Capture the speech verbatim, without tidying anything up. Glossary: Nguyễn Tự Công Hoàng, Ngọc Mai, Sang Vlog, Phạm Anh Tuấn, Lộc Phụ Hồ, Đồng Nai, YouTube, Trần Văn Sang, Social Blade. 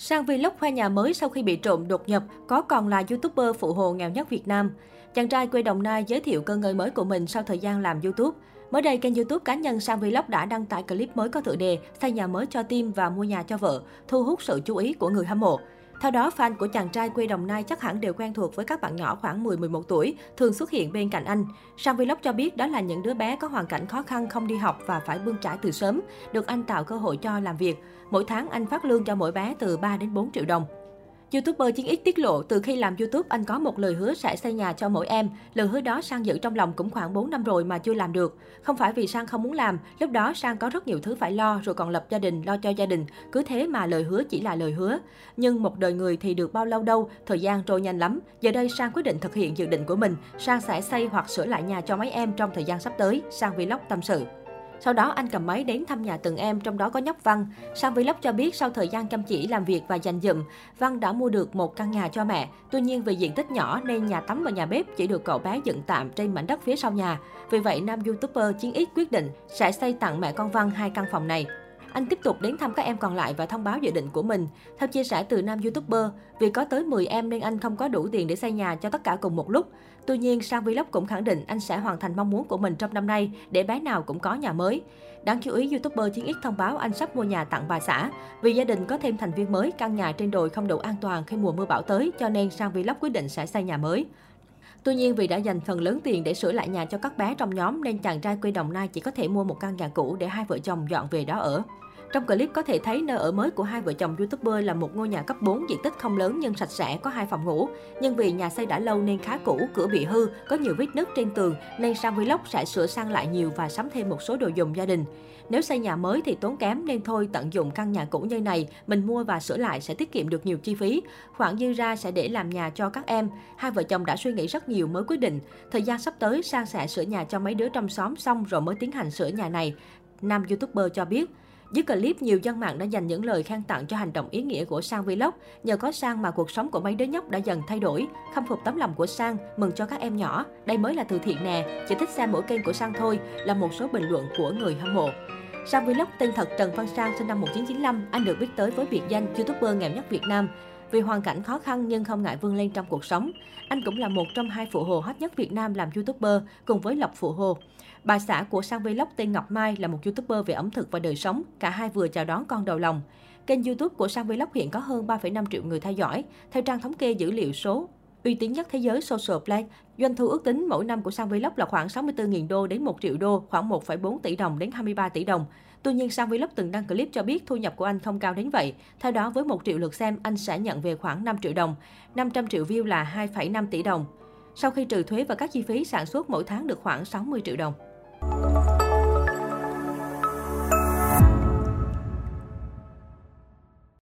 Sang Vlog khoe nhà mới sau khi bị trộm đột nhập, có còn là YouTuber phụ hồ nghèo nhất Việt Nam. Chàng trai quê Đồng Nai giới thiệu cơ ngơi mới của mình sau thời gian làm YouTube. Mới đây, kênh YouTube cá nhân Sang Vlog đã đăng tải clip mới có tựa đề xây nhà mới cho team và mua nhà cho vợ, thu hút sự chú ý của người hâm mộ. Theo đó, fan của chàng trai quê Đồng Nai chắc hẳn đều quen thuộc với các bạn nhỏ khoảng mười mười một tuổi, thường xuất hiện bên cạnh anh. Sang Vlog cho biết đó là những đứa bé có hoàn cảnh khó khăn không đi học và phải bươn trải từ sớm, được anh tạo cơ hội cho làm việc. Mỗi tháng anh phát lương cho mỗi bé từ ba đến bốn triệu đồng. YouTuber Chiến X tiết lộ, từ khi làm YouTube anh có một lời hứa sẽ xây nhà cho mỗi em. Lời hứa đó Sang giữ trong lòng cũng khoảng bốn năm rồi mà chưa làm được. Không phải vì Sang không muốn làm, lúc đó Sang có rất nhiều thứ phải lo rồi còn lập gia đình, lo cho gia đình. Cứ thế mà lời hứa chỉ là lời hứa. Nhưng một đời người thì được bao lâu đâu, thời gian trôi nhanh lắm. Giờ đây Sang quyết định thực hiện dự định của mình. Sang sẽ xây hoặc sửa lại nhà cho mấy em trong thời gian sắp tới, Sang Vlog tâm sự. Sau đó, anh cầm máy đến thăm nhà từng em, trong đó có nhóc Văn. Sang Vlog cho biết sau thời gian chăm chỉ làm việc và dành dụm, Văn đã mua được một căn nhà cho mẹ. Tuy nhiên, vì diện tích nhỏ nên nhà tắm và nhà bếp chỉ được cậu bé dựng tạm trên mảnh đất phía sau nhà. Vì vậy, nam YouTuber Chiến X quyết định sẽ xây tặng mẹ con Văn hai căn phòng này. Anh tiếp tục đến thăm các em còn lại và thông báo dự định của mình. Theo chia sẻ từ nam YouTuber, vì có tới mười em nên anh không có đủ tiền để xây nhà cho tất cả cùng một lúc. Tuy nhiên, Sang Vlog cũng khẳng định anh sẽ hoàn thành mong muốn của mình trong năm nay để bé nào cũng có nhà mới. Đáng chú ý, YouTuber Chiến X thông báo anh sắp mua nhà tặng bà xã. Vì gia đình có thêm thành viên mới, căn nhà trên đồi không đủ an toàn khi mùa mưa bão tới, cho nên Sang Vlog quyết định sẽ xây nhà mới. Tuy nhiên, vì đã dành phần lớn tiền để sửa lại nhà cho các bé trong nhóm nên chàng trai quê Đồng Nai chỉ có thể mua một căn nhà cũ để hai vợ chồng dọn về đó ở. Trong clip có thể thấy nơi ở mới của hai vợ chồng YouTuber là một ngôi nhà cấp bốn, diện tích không lớn nhưng sạch sẽ, có hai phòng ngủ. Nhưng vì nhà xây đã lâu nên khá cũ, cửa bị hư, có nhiều vết nứt trên tường nên Sang Vlog sẽ sửa sang lại nhiều và sắm thêm một số đồ dùng gia đình. Nếu xây nhà mới thì tốn kém nên thôi tận dụng căn nhà cũ như này, mình mua và sửa lại sẽ tiết kiệm được nhiều chi phí. Khoản dư ra sẽ để làm nhà cho các em. Hai vợ chồng đã suy nghĩ rất nhiều mới quyết định. Thời gian sắp tới Sang sẽ sửa nhà cho mấy đứa trong xóm xong rồi mới tiến hành sửa nhà này, nam YouTuber cho biết. Dưới clip, nhiều dân mạng đã dành những lời khen tặng cho hành động ý nghĩa của Sang Vlog. Nhờ có Sang mà cuộc sống của mấy đứa nhóc đã dần thay đổi. Khâm phục tấm lòng của Sang, mừng cho các em nhỏ. Đây mới là từ thiện nè, chỉ thích xem mỗi kênh của Sang thôi, là một số bình luận của người hâm mộ. Sang Vlog tên thật Trần Văn Sang, sinh năm một nghìn chín trăm chín mươi lăm. Anh được biết tới với biệt danh YouTuber nghèo nhất Việt Nam. Vì hoàn cảnh khó khăn nhưng không ngại vươn lên trong cuộc sống. Anh cũng là một trong hai phụ hồ hot nhất Việt Nam làm YouTuber cùng với Lộc Phụ Hồ. Bà xã của Sang Vlog tên Ngọc Mai là một YouTuber về ẩm thực và đời sống. Cả hai vừa chào đón con đầu lòng. Kênh YouTube của Sang Vlog hiện có hơn ba phẩy năm triệu người theo dõi. Theo trang thống kê dữ liệu số uy tín nhất thế giới Social Blade, doanh thu ước tính mỗi năm của Sang Vlog là khoảng sáu mươi tư nghìn đô đến một triệu đô, khoảng một phẩy bốn tỷ đồng đến hai mươi ba tỷ đồng. Tuy nhiên, Sang Vlog từng đăng clip cho biết thu nhập của anh không cao đến vậy. Theo đó, với một triệu lượt xem, anh sẽ nhận về khoảng năm triệu đồng, năm trăm triệu view là hai phẩy năm tỷ đồng. Sau khi trừ thuế và các chi phí sản xuất mỗi tháng được khoảng sáu mươi triệu đồng.